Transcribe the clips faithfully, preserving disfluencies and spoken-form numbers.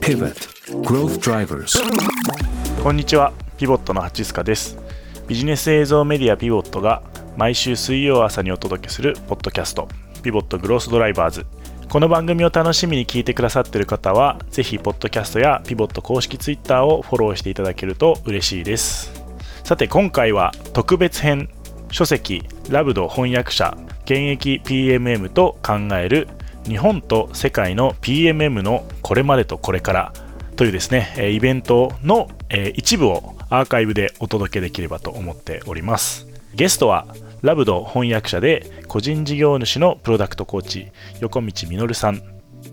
Pivot Growth Drivers。 こんにちは、ピボットの蜂須賀です。ビジネス映像メディアピボットが毎週水曜朝にお届けするポッドキャスト、ピボットグロースドライバーズ。この番組を楽しみに聞いてくださっている方はぜひポッドキャストやピボット公式ツイッターをフォローしていただけると嬉しいです。さて、今回は特別編、書籍ラブド翻訳者現役 ピーエムエム と考える日本と世界の ピーエムエム のこれまでとこれからというですね、イベントの一部をアーカイブでお届けできればと思っております。ゲストはラブド翻訳者で個人事業主のプロダクトコーチ、横道実さん、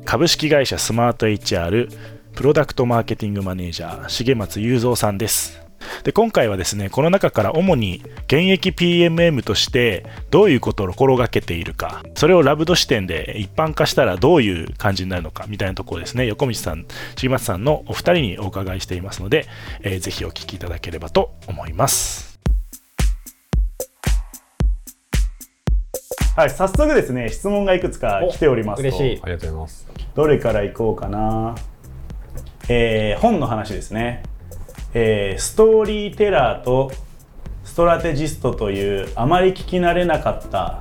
株式会社スマート エイチアール プロダクトマーケティングマネージャー、重松雄三さんです。で、今回はですね、この中から主に現役 ピーエムエム としてどういうことを心がけているか、それをラブド視点で一般化したらどういう感じになるのかみたいなところをですね、横道さん、重松さんのお二人にお伺いしていますので、えー、ぜひお聞きいただければと思います。はい、早速ですね、質問がいくつか来ておりますと。嬉しい。ありがとうございます。どれからいこうかな、えー、本の話ですね。えー、ストーリーテラーとストラテジストというあまり聞き慣れなかった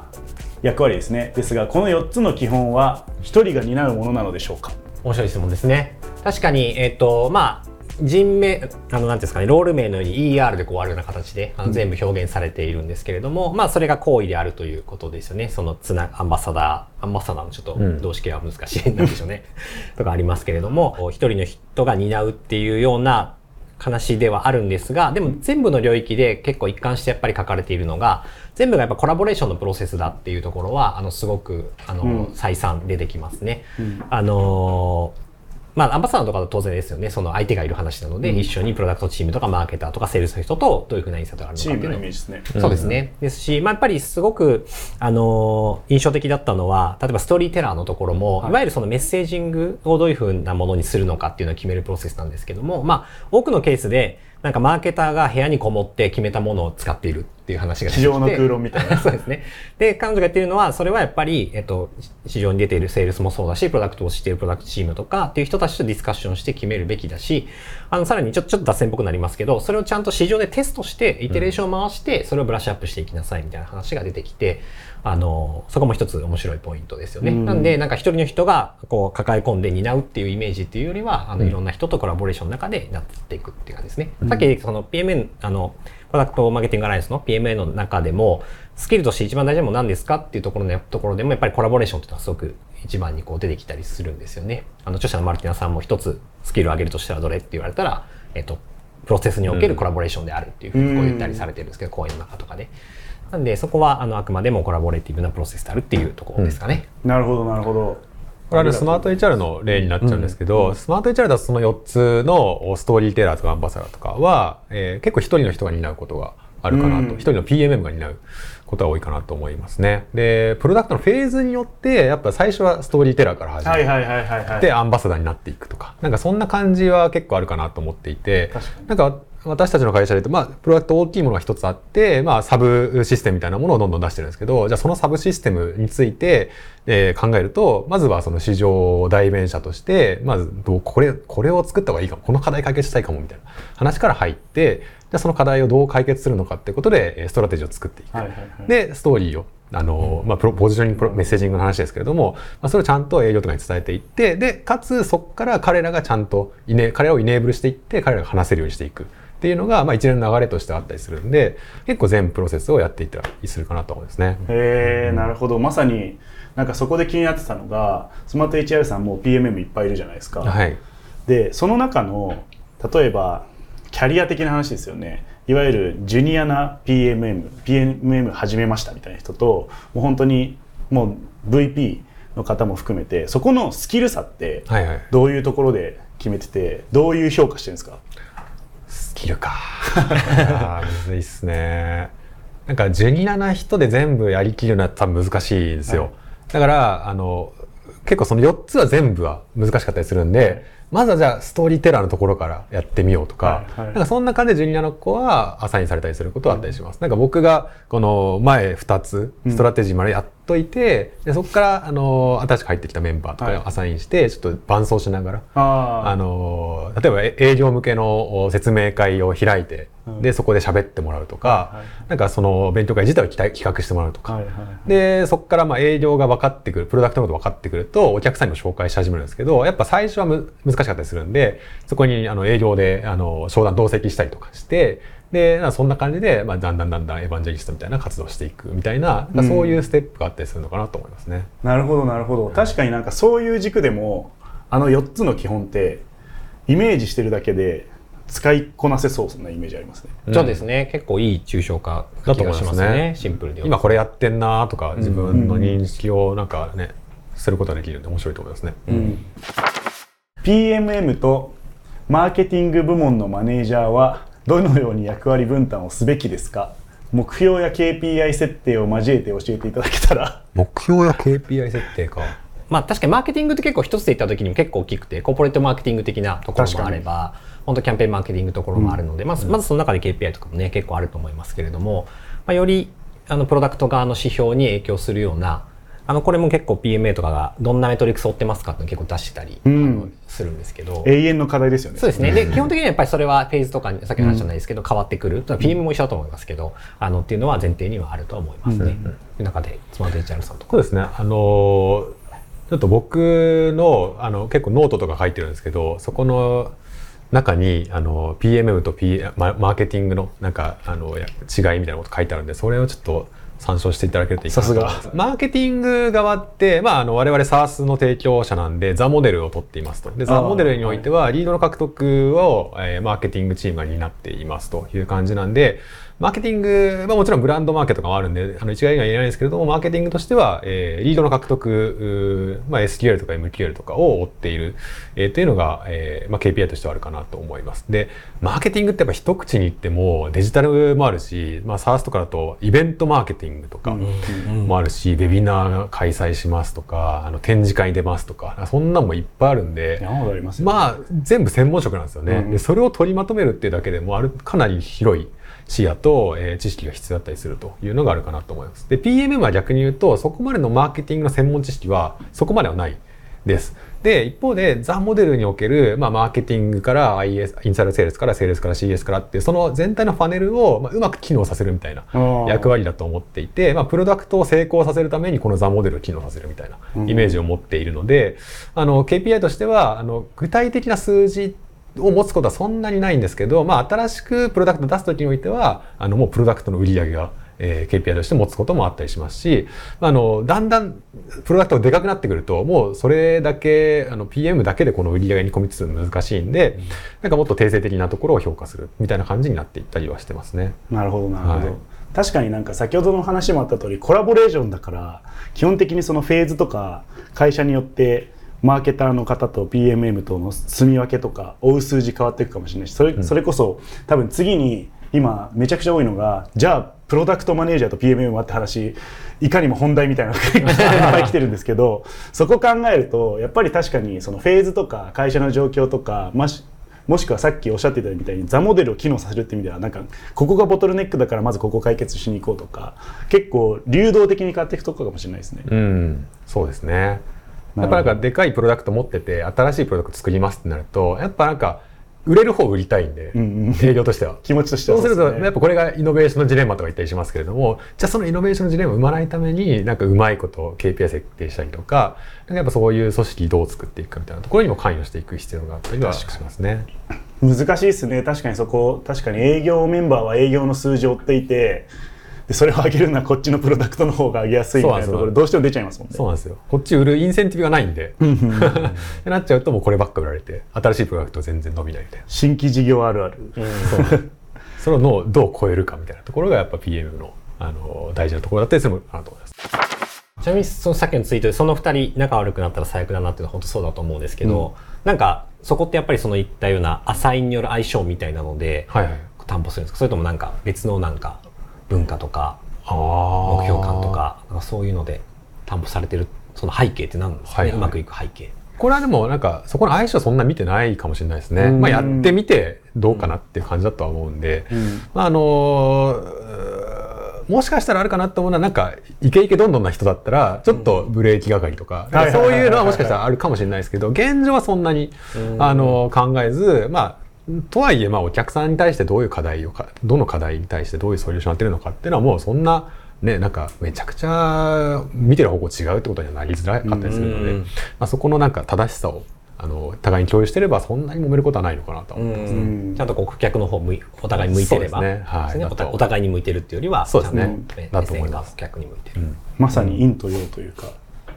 役割ですね。ですが、このよっつの基本はひとりが担うものなのでしょうか。面白い質問ですね。確かに、えっと、まあ人名、あの、なんていうんですかね、ロール名のように イーアール でこうあるような形であの全部表現されているんですけれども、うん、まあそれが行為であるということですよね。そのつな、アンバサダー、アンバサダーのちょっと動詞形は難しいんでしょうね。とかありますけれども、一人の人が担うっていうような話ではあるんですが、でも全部の領域で結構一貫してやっぱり書かれているのが、全部がやっぱコラボレーションのプロセスだっていうところは、あの、すごく、あの、うん、再三出てきますね。うん、あのー、まあ、アンバサダーとかは当然ですよね。その相手がいる話なので、うん、一緒にプロダクトチームとかマーケターとかセールスの人とどういうふうなインサイトがあるのかっていうの。チームのイメージですね。そうですね。うん、ですし、まあ、やっぱりすごく、あのー、印象的だったのは、例えばストーリーテラーのところも、いわゆるそのメッセージングをどういうふうなものにするのかっていうのを決めるプロセスなんですけども、まあ、多くのケースで、なんかマーケターが部屋にこもって決めたものを使っているっていう話が出てきて。市場の空論みたいな。そうですね。で、彼女が言ってるのは、それはやっぱり、えっと、市場に出ているセールスもそうだし、プロダクトをしているプロダクトチームとかっていう人たちとディスカッションして決めるべきだし、あの、さらにちょっと、ちょっと脱線っぽくなりますけど、それをちゃんと市場でテストして、イテレーションを回して、それをブラッシュアップしていきなさいみたいな話が出てきて、あの、そこも一つ面白いポイントですよね。うん、なんで、なんか一人の人がこう抱え込んで担うっていうイメージっていうよりは、あの、いろんな人とコラボレーションの中でなっていくっていう感じですね。うん、さっきその ピーエムエム、あの、プロダクトマーケティングアライアンスの ピーエムエム の中でも、スキルとして一番大事なもの何ですかっていうところのところでも、やっぱりコラボレーションっていうのはすごく一番にこう出てきたりするんですよね。あの、著者のマルティナさんも一つスキルを上げるとしたらどれって言われたら、えっと、プロセスにおけるコラボレーションであるっていうふうにこう言ったりされてるんですけど、うん、講演の中とかで、ね。なんで、そこは、あの、あくまでもコラボレティブなプロセスであるっていうところですかね。うん、なるほど、なるほど。これはスマート エイチアール の例になっちゃうんですけど、うんうん、スマート エイチアール だとそのよっつのストーリーテラーとかアンバサダーとかは、えー、結構一人の人が担うことがあるかなと、一人の ピーエムエム が担うことが多いかなと思いますね。で、プロダクトのフェーズによって、やっぱ最初はストーリーテラーから始めて、はいはいはいはい、で、アンバサダーになっていくとか、なんかそんな感じは結構あるかなと思っていて、なんか私たちの会社で言うと、まあ、プロダクト大きいものが一つあって、まあ、サブシステムみたいなものをどんどん出してるんですけど、じゃあそのサブシステムについて、えー、考えると、まずはその市場代弁者として、まずどう、これ、これを作った方がいいかも、この課題解決したいかも、みたいな話から入って、じゃあその課題をどう解決するのかってことで、ストラテジーを作っていく。はいはいはい、で、ストーリーを、あの、まあ、ポジショニング、メッセージングの話ですけれども、まあ、それをちゃんと営業とかに伝えていって、で、かつそこから彼らがちゃんと、彼らをイネーブルしていって、彼らが話せるようにしていく。っていうのが、まあ、一連の流れとしてあったりするんで、結構全プロセスをやっていったりするかなと思うんですね。へー、なるほど。まさになんかそこで気になってたのが、スマート エイチアール さんも ピーエムエム いっぱいいるじゃないですか。はい、で、その中の例えばキャリア的な話ですよね。いわゆるジュニアな ピーエムエム 始めましたみたいな人と、もう本当にもう ブイピー の方も含めて、そこのスキル差ってどういうところで決めてて、はいはい、どういう評価してるんですか。スキルか。あ、むずいっすね。なんかジュニアな人で全部やりきるのは多分難しいんですよ。はい、だからあの結構そのよっつは全部は難しかったりするんで、まずはじゃあストーリーテラーのところからやってみようとか、はいはい、なんかそんな感じでジュニアの子はアサインされたりすることはあったりします、うん、なんか僕がこの前ふたつストラテジーまでやっといて、うん、でそこからあの新しく入ってきたメンバーとかにアサインしてちょっと伴走しながら、はい、あの例えば営業向けの説明会を開いて、うん、でそこで喋ってもらうとか、はいはい、なんかその勉強会自体を企画してもらうとか、はいはいはい、でそこからまあ営業が分かってくるプロダクトのこと分かってくるとお客さんにも紹介し始めるんですけどやっぱ最初はむ難しいしかったりするんでそこにあの営業であの商談同席したりとかしてでなんかそんな感じで、まあ、だんだんだんだんエヴァンジェリストみたいな活動していくみたいな、うん、そういうステップがあったりするのかなと思いますね。なるほどなるほど、うん、確かになんかそういう軸でもあのよっつの基本ってイメージしてるだけで使いこなせそう、そんなイメージありますね、うん、そうですね。結構いい抽象化だと思いますね。 だと思いますね。シンプルで今これやってんなとか自分の認識をなんかね、うんうん、することができるんで面白いと思いますね、うんうん。ピーエムエム とマーケティング部門のマネージャーはどのように役割分担をすべきですか？目標や ケーピーアイ 設定を交えて教えていただけたら。目標や ケーピーアイ 設定か。まあ確かにマーケティングって結構一つで言った時にも結構大きくてコーポレートマーケティング的なところもあれば本当キャンペーンマーケティングところもあるので、うん、まず、まずその中で ケーピーアイ とかもね結構あると思いますけれども、まあ、よりあのプロダクト側の指標に影響するようなあのこれも結構 ピーエムエー とかがどんなメトリックスを追ってますかって結構出してたり、うん、するんですけど永遠の課題ですよね。そうですね。で基本的にはやっぱりそれはフェーズとかにさっきの話じゃないですけど、うん、変わってくる ピーエム も一緒だと思いますけどあのっていうのは前提にはあると思いますね、うんうん、の中でスマート エイチアール さんとかそうですねあのちょっと僕 の, あの結構ノートとか書いてるんですけどそこの中にあの ピーエムエム と、P、マーケティングのなんかあの違いみたいなこと書いてあるんでそれをちょっと参照していただけるといいかなと思います。マーケティング側って、まあ、あの我々 SaaS の提供者なんでザモデルを取っていますとでザモデルにおいてはリードの獲得を、えー、マーケティングチームが担っていますという感じなんでマーケティング、まあ、もちろんブランドマーケとかもあるんであの一概には言えないんですけれどもマーケティングとしては、えー、リードの獲得、まあ、エスキューエル とか エムキューエル とかを追っている、えー、というのが、えーまあ、ケーピーアイ としてはあるかなと思います。でマーケティングってやっぱ一口に言ってもデジタルもあるし、まあ、SaaS とかだとイベントマーケティングとかもあるし、うんうん、ウェビナー開催しますとかあの展示会に出ますとかそんなんもいっぱいあるんで、ありますよね。まあ全部専門職なんですよね、うん、でそれを取りまとめるっていうだけでもあるかなり広い視野と、えー、知識が必要だったりするというのがあるかなと思います。で ピーエムエム は逆に言うとそこまでのマーケティングの専門知識はそこまではないです。で一方でザ・モデルにおける、まあ、マーケティングから アイエス インサイドセールスからセールスから シーエス からっていうその全体のパネルを、まあ、うまく機能させるみたいな役割だと思っていて、まあ、プロダクトを成功させるためにこのザ・モデルを機能させるみたいなイメージを持っているので、うん、あの ケーピーアイ としてはあの具体的な数字を持つことはそんなにないんですけど、まあ、新しくプロダクトを出すときにおいてはあのもうプロダクトの売り上げがえー、ケーピーアイ として持つこともあったりしますしあのだんだんプロダクトがでかくなってくるともうそれだけあの ピーエム だけでこの売り上げにコミットするの難しいんで、うん、なんかもっと定性的なところを評価するみたいな感じになっていったりはしてますね。なるほどなるほど、はい、確かになんか先ほどの話もあった通りコラボレーションだから基本的にそのフェーズとか会社によってマーケターの方と ピーエムエム との住み分けとか追う数字変わっていくかもしれないしそれ、うん、それこそ多分次に今めちゃくちゃ多いのがじゃあプロダクトマネージャーと ピーエムエム はって話いかにも本題みたいなのがいっぱい来てるんですけどそこ考えるとやっぱり確かにそのフェーズとか会社の状況とかもしくはさっきおっしゃってたみたいにザモデルを機能させるって意味ではなんかここがボトルネックだからまずここを解決しに行こうとか結構流動的に変わっていくところかもしれないですね。うん、そうですね。やっぱなんかでかいプロダクト持ってて新しいプロダクト作りますってなるとやっぱなんか売れる方を売りたいんで、うんうん、営業としては気持ちとしてはそうするとやっぱこれがイノベーションのジレンマとか言ったりしますけれどもじゃあそのイノベーションのジレンマを生まないためになんかうまいことを ケーピーアイ 設定したりとか、 なんかやっぱそういう組織どう作っていくかみたいなところにも関与していく必要があったりはしますね。難しいですね。確かにそこ確かに営業メンバーは営業の数字を追っていてそれを上げるのはこっちのプロダクトの方が上げやすいみたいなところどうしても出ちゃいますもんね。そうなんですよ。こっち売るインセンティブがないんでなっちゃうともうこればっか売られて新しいプロダクト全然伸びないみたいな新規事業あるある、うん、そうそれをどう超えるかみたいなところがやっぱ ピーエム の、 あの大事なところだったりするのかなと思います。ちなみにそのさっきのツイートでそのふたり仲悪くなったら最悪だなっていうのは本当そうだと思うんですけど、うん、なんかそこってやっぱりその言ったようなアサインによる相性みたいなので、はいはい、担保するんですかそれともなんか別のなんか文化とか目標感とか、 なんかそういうので担保されてるその背景って何ですかね、はいはい、うまくいく背景これはでもなんかそこの相性そんな見てないかもしれないですね、まあ、やってみてどうかなっていう感じだとは思うんで、うんまああのー、もしかしたらあるかなと思うのはなんかイケイケどんどんな人だったらちょっとブレーキ係とか、うん、かそういうのはもしかしたらあるかもしれないですけど、現状はそんなに、あのー、考えず、まあとはいえまあお客さんに対してどういう課題をかどの課題に対してどういうソリューションを当てるのかっていうのはもうそんなね、なんかめちゃくちゃ見てる方向違うってことにはなりづらかったりするので、まあ、そこのなんか正しさをあの互いに共有してればそんなに揉めることはないのかなと思ってます、ね、うんちゃんとこう顧客の方向いお互いに向いてれば、ねはいね、お互いに向いてるっていうよりはそうです、ね、ちゃんと目線が顧客に向いてる、うん、まさに陰と陽というか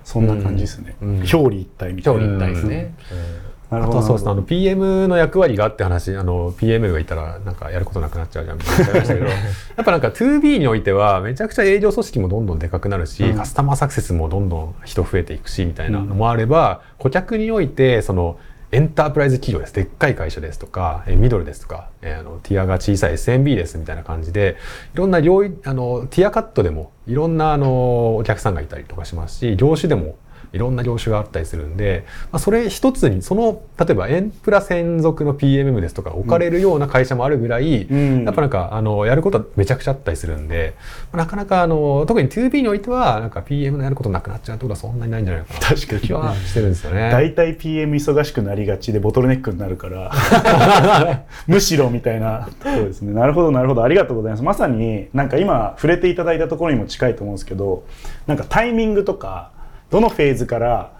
そんな感じですね、うんうん、表裏一体みたいな表裏一体ですね、うんあとはそうですね、あの ピーエム の役割があって話、あの ピーエム がいたらなんかやることなくなっちゃうじゃんみたいな言いましたけど、やっぱなんか ツービー においてはめちゃくちゃ営業組織もどんどんでかくなるし、うん、カスタマーサクセスもどんどん人増えていくしみたいなのもあれば、うん、顧客においてそのエンタープライズ企業です、でっかい会社ですとかミドルですとか、えー、あのティアが小さい エスエムビー ですみたいな感じで、いろんな領域あのティアカットでもいろんなあのお客さんがいたりとかしますし、業種でもいろんな業種があったりするんで、まあ、それ一つにその例えばエンプラ専属の ピーエムエム ですとか置かれるような会社もあるぐらい、うん、やっぱなんかあのやることはめちゃくちゃあったりするんで、まあ、なかなかあの特に ツービー においてはなんか ピーエム のやることなくなっちゃうってことはそんなにないんじゃないかな確かに気はしてるんですよね。だいたい ピーエム 忙しくなりがちでボトルネックになるからむしろみたいなところですね。なるほどなるほど、ありがとうございます。まさになんか今触れていただいたところにも近いと思うんですけど、なんかタイミングとかどのフェーズから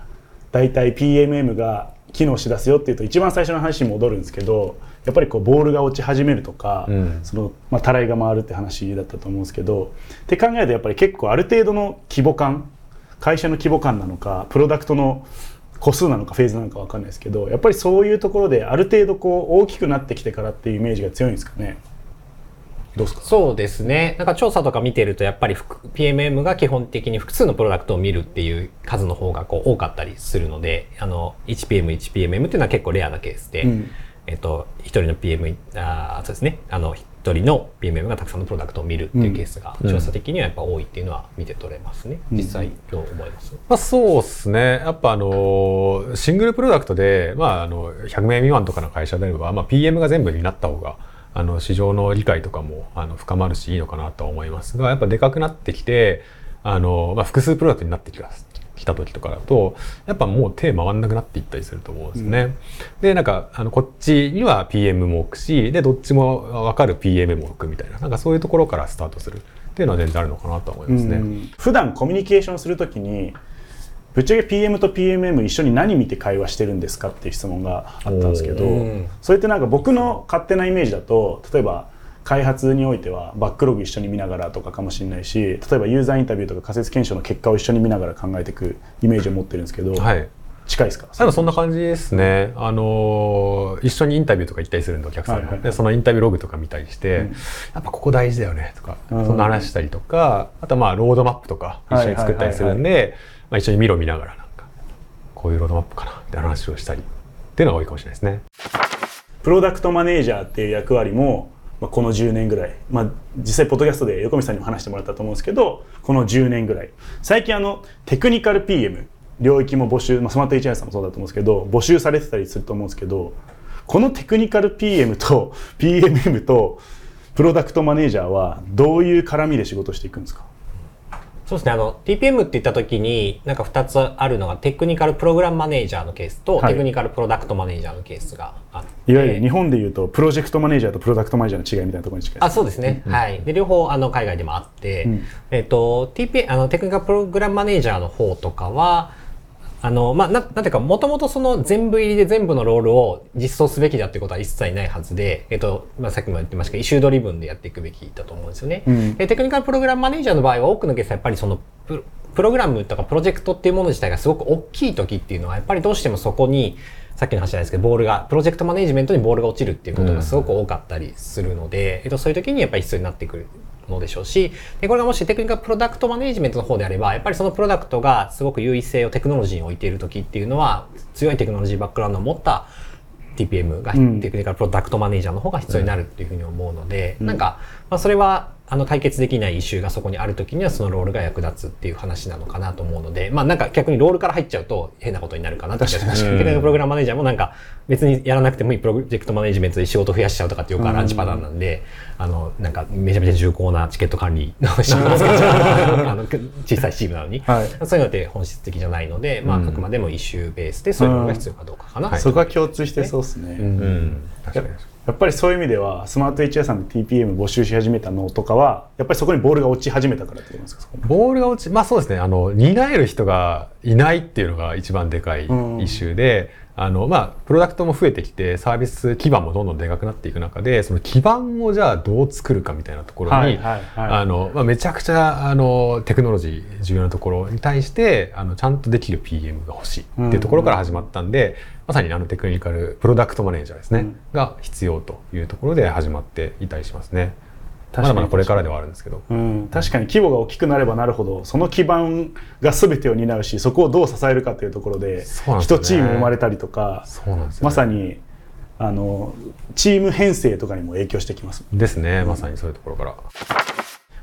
だいたい ピーエムエム が機能しだすよっていうと、一番最初の話に戻るんですけど、やっぱりこうボールが落ち始めるとか、うん、そのまあたらいが回るって話だったと思うんですけど、って考えるとやっぱり結構ある程度の規模感、会社の規模感なのかプロダクトの個数なのかフェーズなのか分かんないですけど、やっぱりそういうところである程度こう大きくなってきてからっていうイメージが強いんですかね。どうですか？そうですね。なんか調査とか見てるとやっぱり ピーエムエム が基本的に複数のプロダクトを見るっていう数の方がこう多かったりするので、あの いちピーエムいちピーエムエム っていうのは結構レアなケースで、うん、えっとひとりの ピーエム あそうですね、あのひとりの ピーエムエム がたくさんのプロダクトを見るっていうケースが調査的にはやっぱ多いっていうのは見て取れますね、うん、実際どう思います？まあ、そうですね。やっぱあのシングルプロダクトで、まあ、あのひゃくめい未満とかの会社であれば、まあ、ピーエム が全部になった方があの市場の理解とかもあの深まるしいいのかなとは思いますが、やっぱでかくなってきてあの、まあ、複数プロダクトになってきます来た時とかだとやっぱもう手回んなくなっていったりすると思うんですよね、うん、でなんかあのこっちには ピーエム も置くしでどっちも分かる ピーエム も置くみたいな、なんかそういうところからスタートするっていうのは全然あるのかなと思いますね、うん、普段コミュニケーションするときにぶっちゃけ ピーエム と ピーエムエム 一緒に何見て会話してるんですかっていう質問があったんですけど、うん、それってなんか僕の勝手なイメージだと例えば開発においてはバックログ一緒に見ながらとかかもしれないし、例えばユーザーインタビューとか仮説検証の結果を一緒に見ながら考えていくイメージを持ってるんですけど、はい、近いですか？でもそんな感じですね。あの一緒にインタビューとか行ったりするんでお客さんも、はいはい、でそのインタビューログとか見たりして、うん、やっぱここ大事だよねとかそんな話したりとか、あとまあロードマップとか一緒に作ったりするんで、はいはいはいはい、まあ、一緒に見ろ見ながらなんかこういうロードマップかなって話をしたりっていうのが多いかもしれないですね。プロダクトマネージャーっていう役割も、まあ、このじゅうねんぐらい、まあ、実際ポッドキャストで横見さんにも話してもらったと思うんですけど、このじゅうねんぐらい最近あのテクニカル ピーエム 領域も募集、まあ、スマート エイチアール さんもそうだと思うんですけど募集されてたりすると思うんですけど、このテクニカル ピーエム と ピーエムエム とプロダクトマネージャーはどういう絡みで仕事していくんですか？そうですね、あの ティーピーエム って言った時になんかふたつあるのがテクニカルプログラムマネージャーのケースと、はい、テクニカルプロダクトマネージャーのケースがあって、いわゆる日本でいうとプロジェクトマネージャーとプロダクトマネージャーの違いみたいなところに近いです、ね、あそうですね、うんはい、で両方あの海外でもあって、うんえーと ティーピーエム、あのテクニカルプログラムマネージャーの方とかはあのまあ、な, なんていうかもともとその全部入りで全部のロールを実装すべきだっていうことは一切ないはずで、えっとまあ、さっきも言ってましたけどイシュードリブンでやっていくべきだと思うんですよね、うん、でテクニカルプログラムマネージャーの場合は多くのケースはやっぱりそのプ ロ, プログラムとかプロジェクトっていうもの自体がすごく大きい時っていうのはやっぱりどうしてもそこにさっきの話じゃないですけどボールがプロジェクトマネジメントにボールが落ちるっていうことがすごく多かったりするので、うん、えっと、そういう時にやっぱり必要になってくるのでしょうし、でこれがもしテクニカルプロダクトマネジメントの方であればやっぱりそのプロダクトがすごく優位性をテクノロジーに置いている時っていうのは強いテクノロジーバックグラウンドを持った ティーピーエム が、うん、テクニカルプロダクトマネージャーの方が必要になるっていうふうに思うので、うん、なんか、まあ、それはあの解決できないイシューがそこにあるときにはそのロールが役立つっていう話なのかなと思うので、まあなんか逆にロールから入っちゃうと変なことになるかなと。確かにプログラムマネージャーもなんか別にやらなくてもいいプロジェクトマネージメントで仕事増やしちゃうとかってよくあるアンチパターンなんで、あのなんかめちゃめちゃ重厚なチケット管理の仕事を作っちゃうあの小さいチームなのに、はい、そういうのって本質的じゃないので、まああくまでもイシューベースでそういうのが必要かどうかかな。そこは共通してそうですね。うんうん、確かに。やっぱりそういう意味ではスマート エイチアール さんで ティーピーエム 募集し始めたのとかはやっぱりそこにボールが落ち始めたからってことですか？ボールが落ち、まあそうですね、あの担える人がいないっていうのが一番でかいイシューで、あのまあプロダクトも増えてきてサービス基盤もどんどんでかくなっていく中で、その基盤をじゃあどう作るかみたいなところに、はいはいはい、あのまあ、めちゃくちゃあのテクノロジー重要なところに対してあのちゃんとできる ピーエム が欲しいっていうところから始まったんで、うんうん、まさにナノテクニカルプロダクトマネージャーですね、うん、が必要というところで始まっていたりしますね。まだまだこれからではあるんですけど、うん、確かに規模が大きくなればなるほどその基盤が全てを担うし、そこをどう支えるかというところで一、ね、チーム生まれたりとか、そうなんです、ね、まさにあのチーム編成とかにも影響してきますですね。まさにそういうところから、うん、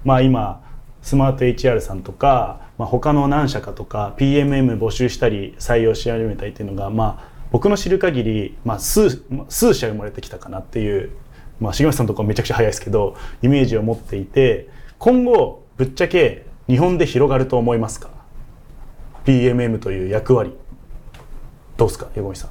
まあ、今スマート エイチアール さんとか、まあ、他の何社かとか ピーエムエム 募集したり採用し始めたりというのが、まあ、僕の知る限り、まあ、数, 数社生まれてきたかなっていう。まあ、重松さんのところはめちゃくちゃ早いですけどイメージを持っていて、今後ぶっちゃけ日本で広がると思いますか？ ピーエムエム という役割どうですか、横道さん。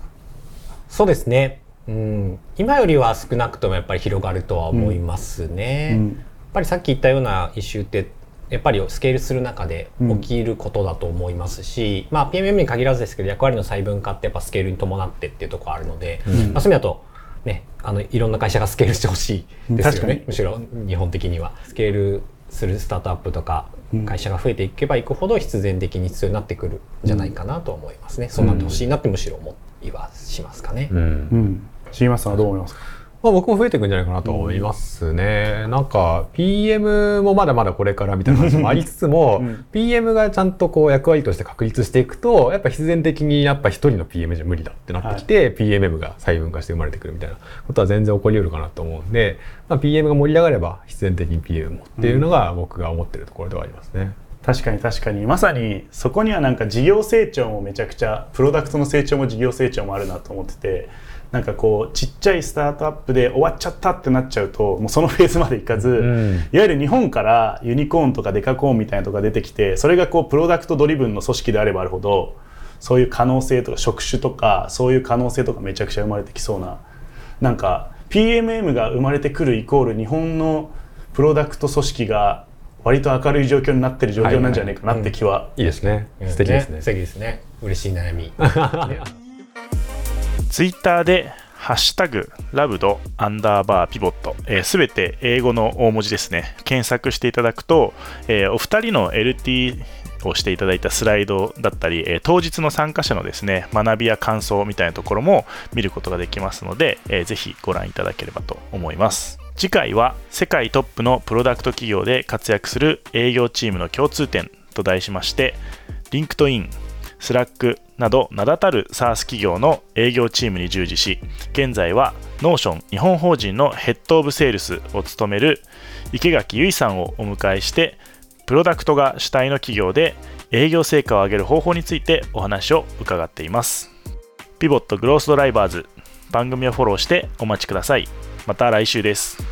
そうですね、うん、今よりは少なくともやっぱり広がるとは思いますね、うんうん、やっぱりさっき言ったようなイシューってやっぱりスケールする中で起きることだと思いますし、うん、まあ ピーエムエム に限らずですけど役割の細分化ってやっぱスケールに伴ってっていうところあるので、うん、まあ、そういう意味だとね、あのいろんな会社がスケールしてほしいですよね。むしろ日本的にはスケールするスタートアップとか会社が増えていけばいくほど必然的に必要になってくるんじゃないかなと思いますね、うん、そうなってほしいなってむしろ思いはしますかね。重松さんはどう思いますか？まあ、僕も増えていくんじゃないかなと思いますね、うん、なんか ピーエム もまだまだこれからみたいな話もありつつも、うん、ピーエム がちゃんとこう役割として確立していくとやっぱ必然的にやっぱ一人の ピーエム じゃ無理だってなってきて、はい、ピーエムエム が細分化して生まれてくるみたいなことは全然起こりうるかなと思うんで、まあ、ピーエム が盛り上がれば必然的に ピーエム もっていうのが僕が思ってるところではありますね、うん、確かに確かに、まさにそこにはなんか事業成長もめちゃくちゃプロダクトの成長も事業成長もあるなと思ってて、なんかこうちっちゃいスタートアップで終わっちゃったってなっちゃうともうそのフェーズまでいかず、うん、いわゆる日本からユニコーンとかデカコーンみたいなのが出てきて、それがこうプロダクトドリブンの組織であればあるほどそういう可能性とか職種とかそういう可能性とかめちゃくちゃ生まれてきそうな、なんか ピーエムエム が生まれてくるイコール日本のプロダクト組織が割と明るい状況になってる状況なんじゃないかなって気は、はいはい、うん、いいですね、素敵ですね、素敵ですね、嬉しい悩みツイッターでハッシュタグラブドアンダーバーピボット、えー、すべて英語の大文字ですね、検索していただくと、えー、お二人の エルティー をしていただいたスライドだったり、えー、当日の参加者のですね学びや感想みたいなところも見ることができますので、えー、ぜひご覧いただければと思います。次回は世界トップのプロダクト企業で活躍する営業チームの共通点と題しまして、 LinkedIn、Slackなど名だたる SaaS 企業の営業チームに従事し、現在は Notion 日本法人のヘッドオブセールスを務める池垣結衣さんをお迎えして、プロダクトが主体の企業で営業成果を上げる方法についてお話を伺っています。ピボットグロースドライバーズ、番組をフォローしてお待ちください。また来週です。